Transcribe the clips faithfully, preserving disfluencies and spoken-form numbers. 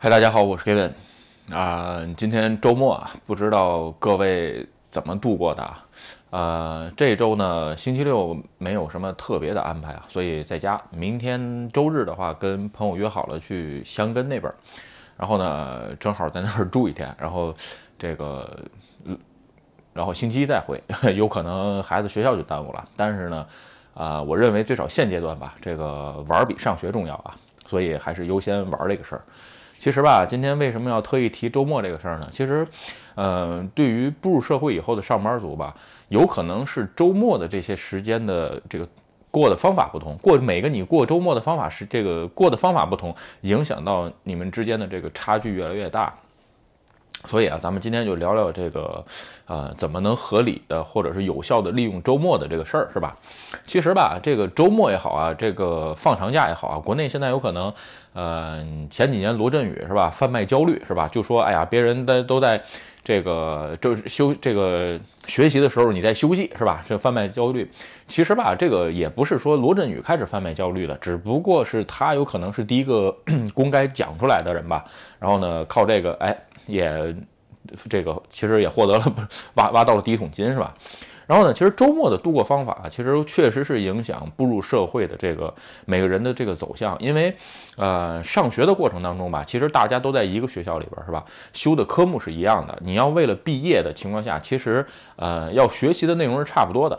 嗨，大家好，我是 Kevin。 啊、呃，今天周末啊，不知道各位怎么度过的啊？呃，这周呢，星期六没有什么特别的安排啊，所以在家。明天周日的话，跟朋友约好了去香根那边，然后呢，正好在那儿住一天，然后这个，然后星期一再回，有可能孩子学校就耽误了。但是呢，啊、呃，我认为最少现阶段吧，这个玩比上学重要啊，所以还是优先玩这个事儿。其实吧，今天为什么要特意提周末这个事儿呢？其实，呃，对于步入社会以后的上班族吧，有可能是周末的这些时间的这个过的方法不同，过每个你过周末的方法是这个过的方法不同，影响到你们之间的这个差距越来越大。所以啊，咱们今天就聊聊这个，呃，怎么能合理的或者是有效的利用周末的这个事儿，是吧？其实吧，这个周末也好啊，这个放长假也好啊，国内现在有可能，呃，前几年罗振宇是吧，贩卖焦虑是吧？就说哎呀，别人在都在这个这休这个学习的时候你在休息是吧？这贩卖焦虑，其实吧，这个也不是说罗振宇开始贩卖焦虑了，只不过是他有可能是第一个公开讲出来的人吧。然后呢，靠这个哎。也这个其实也获得了挖挖到了第一桶金是吧？然后呢，其实周末的度过方法其实确实是影响步入社会的这个每个人的这个走向，因为呃上学的过程当中吧，其实大家都在一个学校里边是吧？修的科目是一样的，你要为了毕业的情况下，其实呃要学习的内容是差不多的。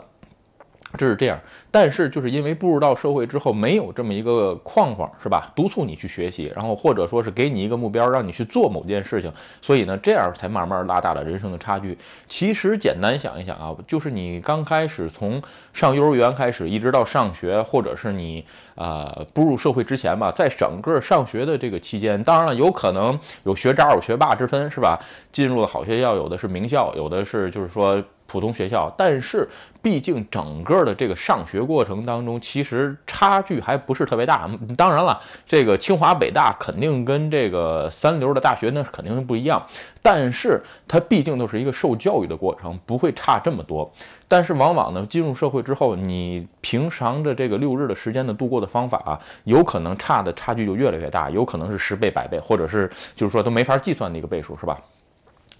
这是这样，但是就是因为步入到社会之后，没有这么一个框框，是吧？督促你去学习，然后或者说是给你一个目标，让你去做某件事情，所以呢，这样才慢慢拉大了人生的差距。其实简单想一想啊，就是你刚开始从上幼儿园开始，一直到上学，或者是你呃步入社会之前吧，在整个上学的这个期间，当然了，有可能有学渣有学霸之分，是吧？进入了好学校，有的是名校，有的是就是说。普通学校，但是毕竟整个的这个上学过程当中，其实差距还不是特别大。当然了，这个清华北大肯定跟这个三流的大学那肯定不一样，但是它毕竟都是一个受教育的过程，不会差这么多。但是往往呢，进入社会之后，你平常的这个六日的时间的度过的方法啊，有可能差的差距就越来越大，有可能是十倍、百倍，或者是就是说都没法计算的一个倍数，是吧？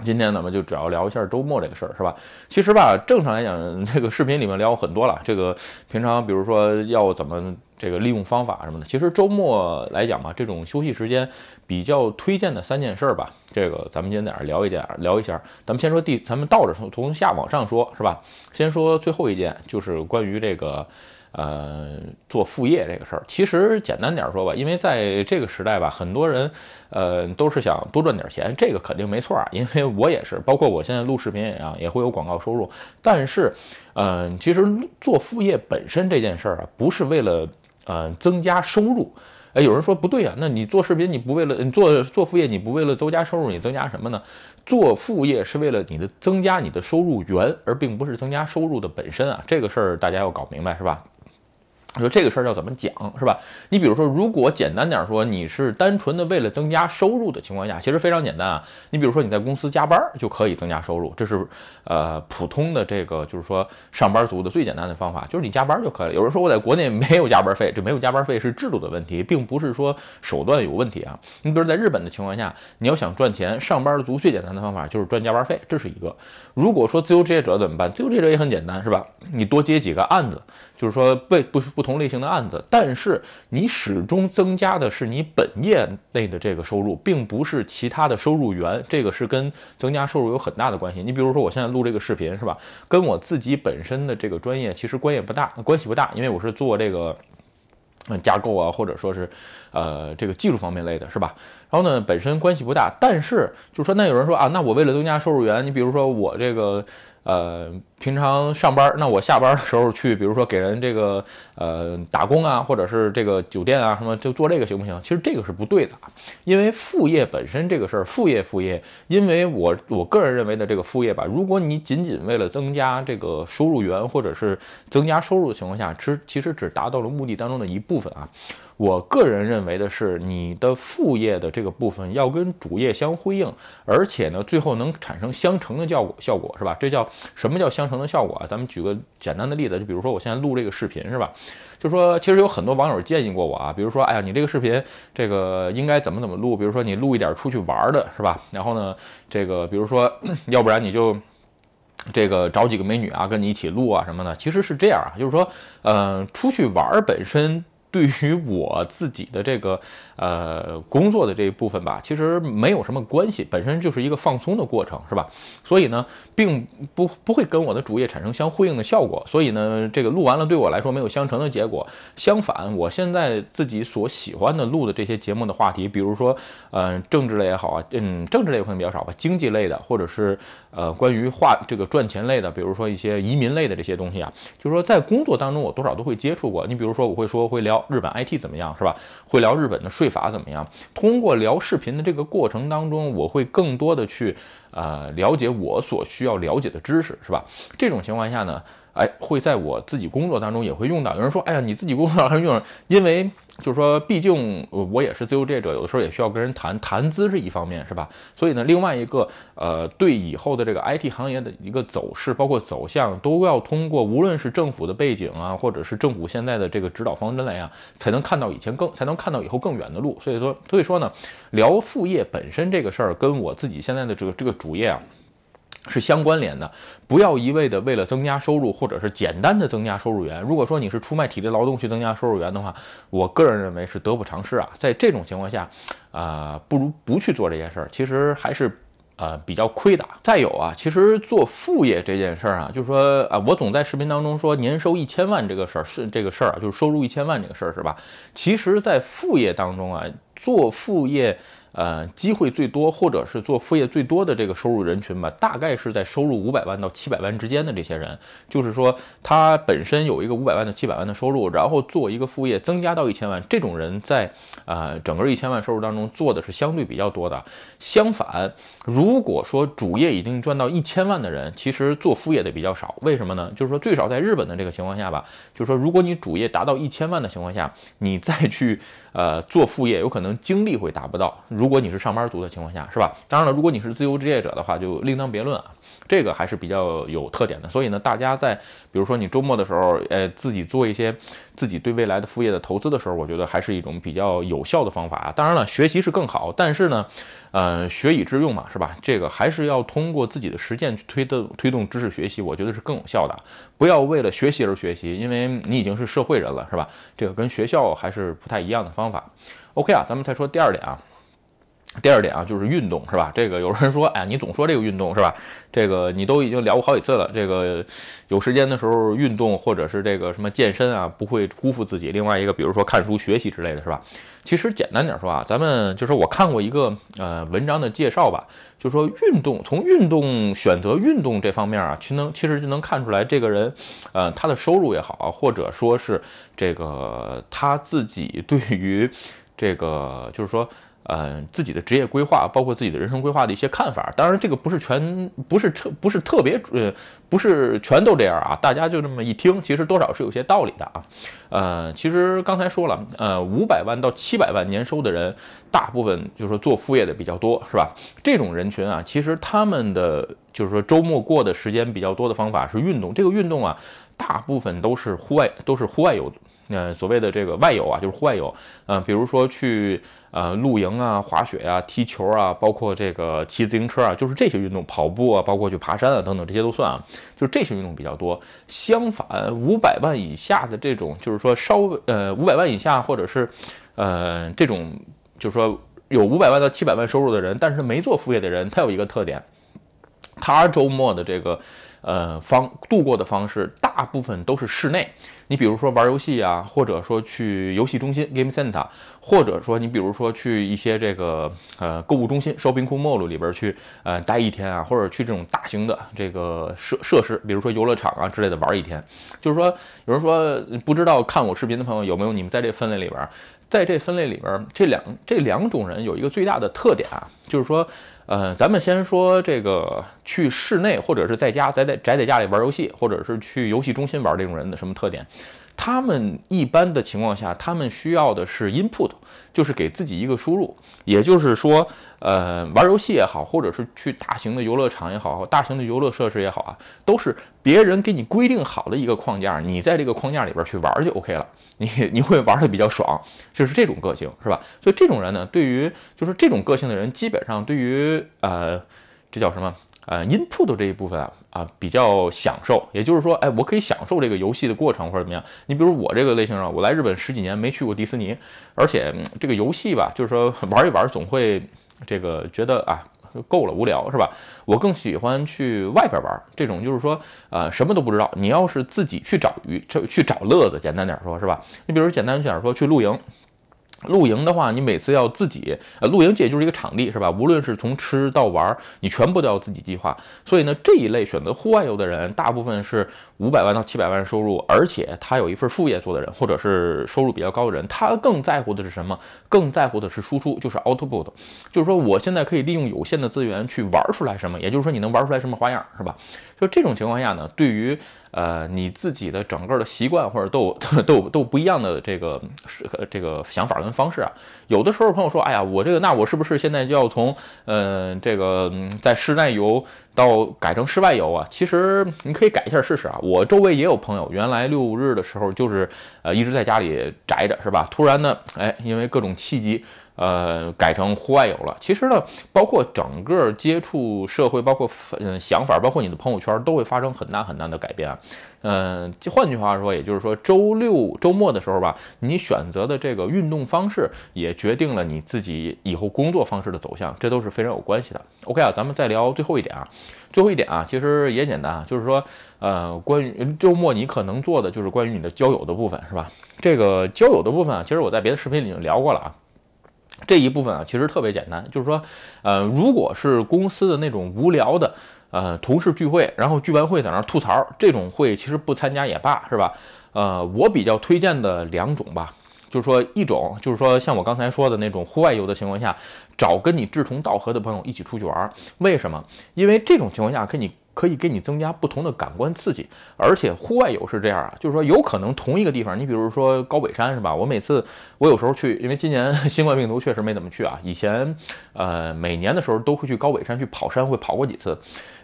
今天咱们就主要聊一下周末这个事儿，是吧？其实吧，正常来讲，这个视频里面聊很多了。这个平常比如说要怎么这个利用方法什么的，其实周末来讲嘛，这种休息时间比较推荐的三件事吧。这个咱们今天在这聊一点，聊一下。咱们先说第，咱们倒着从从下往上说，是吧？先说最后一件，就是关于这个。呃，做副业这个事儿，其实简单点说吧，因为在这个时代吧，很多人，呃，都是想多赚点钱，这个肯定没错啊。因为我也是，包括我现在录视频啊，也会有广告收入。但是，呃，其实做副业本身这件事儿啊，不是为了呃增加收入。哎，有人说不对啊，那你做视频你不为了你做做副业你不为了增加收入，你增加什么呢？做副业是为了你的增加你的收入源，而并不是增加收入的本身啊。这个事儿大家要搞明白，是吧？说这个事儿要怎么讲，是吧？你比如说，如果简单点说，你是单纯的为了增加收入的情况下，其实非常简单啊。你比如说你在公司加班就可以增加收入，这是呃普通的这个就是说上班族的最简单的方法，就是你加班就可以了。有人说我在国内没有加班费，这没有加班费是制度的问题，并不是说手段有问题啊。你比如在日本的情况下，你要想赚钱，上班族最简单的方法就是赚加班费，这是一个。如果说自由职业者怎么办？自由职业者也很简单，是吧？你多接几个案子，就是说被不不。不同类型的案子，但是你始终增加的是你本业内的这个收入，并不是其他的收入源，这个是跟增加收入有很大的关系。你比如说我现在录这个视频，是吧？跟我自己本身的这个专业其实关系不大，关系不大，因为我是做这个架构啊，或者说是呃这个技术方面类的，是吧？然后呢，本身关系不大，但是就是说，那有人说啊，那我为了增加收入源，你比如说我这个。呃，平常上班，那我下班的时候去，比如说给人这个呃打工啊，或者是这个酒店啊什么，就做这个行不行？其实这个是不对的，因为副业本身这个事儿，副业副业，因为我我个人认为的这个副业吧，如果你仅仅为了增加这个收入源或者是增加收入的情况下，其实其实只达到了目的当中的一部分啊。我个人认为的是，你的副业的这个部分要跟主业相辉映，而且呢，最后能产生相乘的效果，效果是吧？这叫什么叫相乘的效果啊？咱们举个简单的例子，就比如说我现在录这个视频是吧？就说其实有很多网友建议过我啊，比如说哎呀，你这个视频这个应该怎么怎么录？比如说你录一点出去玩的是吧？然后呢，这个比如说，要不然你就。这个找几个美女啊，跟你一起录啊什么的，其实是这样啊，就是说，呃，出去玩本身对于我自己的这个呃工作的这一部分吧，其实没有什么关系，本身就是一个放松的过程，是吧？所以呢，并不不会跟我的主业产生相呼应的效果，所以呢，这个录完了对我来说没有相乘的结果。相反，我现在自己所喜欢的录的这些节目的话题，比如说，嗯、呃，政治类也好啊，嗯，政治类可能比较少吧，经济类的或者是。呃，关于话这个赚钱类的，比如说一些移民类的这些东西啊，就是说在工作当中我多少都会接触过。你比如说我会说会聊日本 I T 怎么样，是吧？会聊日本的税法怎么样。通过聊视频的这个过程当中，我会更多的去呃了解我所需要了解的知识，是吧？这种情况下呢，哎，会在我自己工作当中也会用到。有人说，哎呀，你自己工作当中用，因为。就是说，毕竟我也是自由职业者，有的时候也需要跟人谈谈资是一方面，是吧？所以呢，另外一个，呃，对以后的这个 I T 行业的一个走势，包括走向，都要通过无论是政府的背景啊，或者是政府现在的这个指导方针来啊，才能看到以前更，才能看到以后更远的路。所以说，所以说呢，聊副业本身这个事儿，跟我自己现在的这个这个主业啊。是相关联的，不要一味的为了增加收入，或者是简单的增加收入源。如果说你是出卖体力劳动去增加收入源的话，我个人认为是得不偿失啊。在这种情况下，啊、呃，不如不去做这件事儿，其实还是。呃，比较亏的。再有啊，其实做副业这件事儿啊，就是说啊、呃，我总在视频当中说年收一千万这个事儿是这个事儿啊，就是收入一千万这个事儿是吧？其实，在副业当中啊，做副业呃机会最多，或者是做副业最多的这个收入人群吧，大概是在收入五百万到七百万之间的这些人，就是说他本身有一个五百万到七百万的收入，然后做一个副业增加到一千万，这种人在呃整个一千万收入当中做的是相对比较多的。相反，如如果说主业已经赚到一千万的人，其实做副业的比较少。为什么呢？就是说最少在日本的这个情况下吧，就是说如果你主业达到一千万的情况下，你再去呃做副业，有可能精力会达不到。如果你是上班族的情况下，是吧？当然了，如果你是自由职业者的话，就另当别论啊。这个还是比较有特点的，所以呢，大家在比如说你周末的时候，呃，自己做一些自己对未来的副业的投资的时候，我觉得还是一种比较有效的方法啊。当然了，学习是更好，但是呢，呃，学以致用嘛，是吧？这个还是要通过自己的实践去推动推动知识学习，我觉得是更有效的。不要为了学习而学习，因为你已经是社会人了，是吧？这个跟学校还是不太一样的方法。OK 啊，咱们再说第二点啊。第二点啊，就是运动，是吧？这个有人说，哎，你总说这个运动，是吧？这个你都已经聊过好几次了。这个有时间的时候运动，或者是这个什么健身啊，不会辜负自己。另外一个，比如说看书学习之类的，是吧？其实简单点说啊，咱们就是我看过一个呃文章的介绍吧，就说运动，从运动选择运动这方面啊，其能其实就能看出来这个人，呃，他的收入也好啊，或者说是这个他自己对于这个就是说。呃，自己的职业规划，包括自己的人生规划的一些看法。当然，这个不是全，不是特，不是特别，呃，不是全都这样啊。大家就这么一听，其实多少是有些道理的啊。呃，其实刚才说了，呃，五百万到七百万年收的人，大部分就是说做副业的比较多，是吧？这种人群啊，其实他们的就是说周末过的时间比较多的方法是运动。这个运动啊，大部分都是户外，都是户外游。呃，所谓的这个外游啊，就是户外游，嗯、呃，比如说去呃露营啊、滑雪啊、踢球啊，包括这个骑自行车啊，就是这些运动，跑步啊，包括去爬山啊等等，这些都算啊，就是这些运动比较多。相反，五百万以下的这种，就是说稍呃五百万以下，或者是呃这种，就是说有五百万到七百万收入的人，但是没做副业的人，他有一个特点，他周末的这个。呃，方度过的方式大部分都是室内，你比如说玩游戏啊，或者说去游戏中心 Game Center， 或者说你比如说去一些这个呃购物中心 Shopping Mall 里边去呃待一天啊，或者去这种大型的这个设设施，比如说游乐场啊之类的玩一天。就是说，有人说不知道看我视频的朋友有没有你们在这分类里边，在这分类里边，这两这两种人有一个最大的特点啊，就是说。呃，咱们先说这个去室内或者是在家宅在宅在家里玩游戏，或者是去游戏中心玩这种人的什么特点？他们一般的情况下，他们需要的是 input， 就是给自己一个输入。也就是说，呃，玩游戏也好，或者是去大型的游乐场也好，大型的游乐设施也好啊，都是别人给你规定好的一个框架，你在这个框架里边去玩就 OK 了。你你会玩的比较爽，就是这种个性，是吧？所以这种人呢，对于就是这种个性的人，基本上对于呃，这叫什么？呃 input 这一部分啊啊比较享受，也就是说，哎，我可以享受这个游戏的过程或者怎么样。你比如我这个类型啊，我来日本十几年没去过迪士尼，而且、嗯、这个游戏吧，就是说玩一玩总会这个觉得啊够了，无聊，是吧？我更喜欢去外边玩，这种就是说呃什么都不知道，你要是自己去找鱼去找乐子，简单点说，是吧？你比如简单点说去露营。露营的话，你每次要自己，呃，露营界就是一个场地，是吧？无论是从吃到玩，你全部都要自己计划。所以呢，这一类选择户外游的人，大部分是五百万到七百万收入，而且他有一份副业做的人，或者是收入比较高的人，他更在乎的是什么？更在乎的是输出，就是 output， 就是说我现在可以利用有限的资源去玩出来什么，也就是说你能玩出来什么花样，是吧？就这种情况下呢，对于呃你自己的整个的习惯或者都有都有都有不一样的这个这个想法跟方式啊。有的时候朋友说，哎呀，我这个那我是不是现在就要从呃这个在室内游到改成室外游啊？其实你可以改一下试试啊。我周围也有朋友，原来六日的时候就是呃一直在家里宅着，是吧？突然呢，哎，因为各种契机。呃，改成户外游了。其实呢，包括整个接触社会，包括嗯想法，包括你的朋友圈，都会发生很大很大的改变啊。嗯、呃，换句话说，也就是说，周六周末的时候吧，你选择的这个运动方式，也决定了你自己以后工作方式的走向，这都是非常有关系的。OK 啊，咱们再聊最后一点啊。最后一点啊，其实也简单啊，就是说，呃，关于周末你可能做的就是关于你的交友的部分，是吧？这个交友的部分啊，其实我在别的视频里已经聊过了啊。这一部分啊，其实特别简单，就是说，呃，如果是公司的那种无聊的，呃，同事聚会，然后聚完会在那儿吐槽，这种会其实不参加也罢，是吧？呃，我比较推荐的两种吧，就是说一种就是说像我刚才说的那种户外游的情况下，找跟你志同道合的朋友一起出去玩，为什么？因为这种情况下跟你。可以给你增加不同的感官刺激，而且户外游是这样啊，就是说有可能同一个地方，你比如说高北山，是吧？我每次我有时候去，因为今年新冠病毒确实没怎么去啊，以前呃每年的时候都会去高北山去跑山，会跑过几次，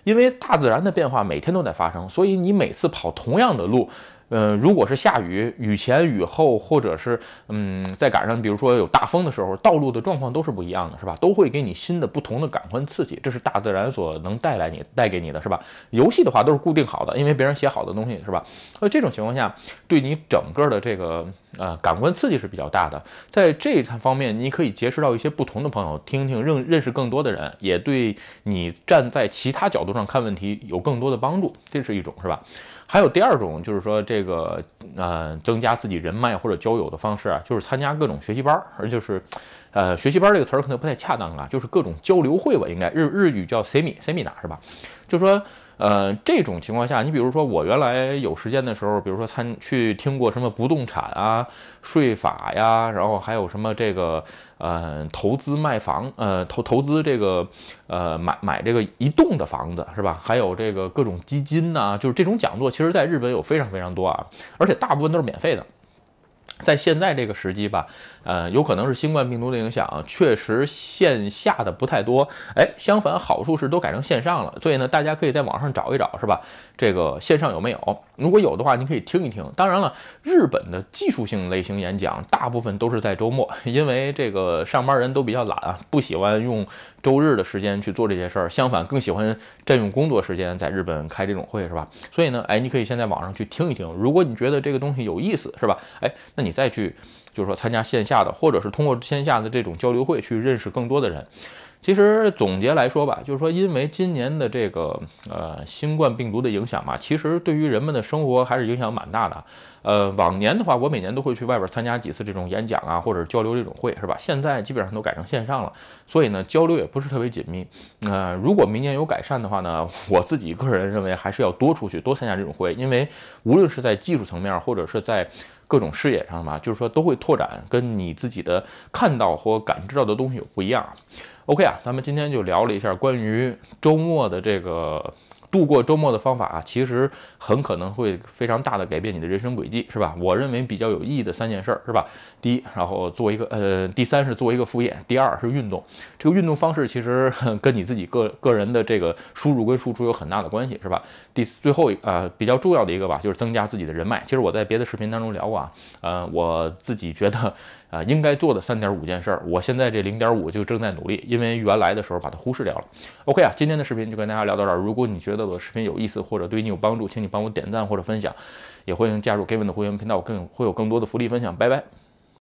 因为大自然的变化每天都在发生，所以你每次跑同样的路。嗯，如果是下雨，雨前雨后，或者是嗯，再赶上比如说有大风的时候，道路的状况都是不一样的，是吧？都会给你新的不同的感官刺激，这是大自然所能带来你带给你的，是吧？游戏的话都是固定好的，因为别人写好的东西，是吧？所以这种情况下，对你整个的这个呃感官刺激是比较大的。在这方面，你可以结识到一些不同的朋友，听听认认识更多的人，也对你站在其他角度上看问题有更多的帮助，这是一种，是吧？还有第二种，就是说这个呃增加自己人脉或者交友的方式啊，就是参加各种学习班，而就是呃学习班这个词儿可能不太恰当啊，就是各种交流会吧，应该日日语叫 semi seminar 是吧？就说呃这种情况下，你比如说我原来有时间的时候，比如说参去听过什么不动产啊、税法呀，然后还有什么这个呃投资卖房，呃投投资这个呃买买这个一栋的房子，是吧？还有这个各种基金呐、啊，就是这种讲座，其实在日本有非常非常多啊，而且大部分都是免费的。在现在这个时机吧，呃，有可能是新冠病毒的影响、啊，确实线下的不太多。哎，相反，好处是都改成线上了，所以呢，大家可以在网上找一找，是吧？这个线上有没有？如果有的话，你可以听一听。当然了，日本的技术性类型演讲大部分都是在周末，因为这个上班人都比较懒啊，不喜欢用周日的时间去做这些事儿，相反更喜欢占用工作时间，在日本开这种会，是吧？所以呢，哎，你可以先在网上去听一听。如果你觉得这个东西有意思，是吧？哎，那你再去，就是说参加线下的，或者是通过线下的这种交流会去认识更多的人。其实总结来说吧，就是说，因为今年的这个呃新冠病毒的影响嘛，其实对于人们的生活还是影响蛮大的。呃，往年的话，我每年都会去外边参加几次这种演讲啊，或者交流这种会，是吧？现在基本上都改成线上了，所以呢，交流也不是特别紧密。呃，如果明年有改善的话呢，我自己个人认为还是要多出去，多参加这种会，因为无论是在技术层面，或者是在各种视野上嘛，就是说都会拓展跟你自己的看到或感知到的东西有不一样。OK 啊，咱们今天就聊了一下关于周末的这个度过周末的方法啊，其实很可能会非常大的改变你的人生轨迹，是吧？我认为比较有意义的三件事儿，是吧？第一，然后做一个呃，第三是做一个敷衍，第二是运动。这个运动方式其实跟你自己个个人的这个输入跟输出有很大的关系，是吧？第最后呃比较重要的一个吧，就是增加自己的人脉。其实我在别的视频当中聊过啊，呃，我自己觉得。啊、呃，应该做的 三点五 件事儿，我现在这 零点五 就正在努力，因为原来的时候把它忽视掉了。OK 啊，今天的视频就跟大家聊到这儿。如果你觉得我的视频有意思或者对你有帮助，请你帮我点赞或者分享，也欢迎加入 Gavin 的会员频道，更会有更多的福利分享。拜拜。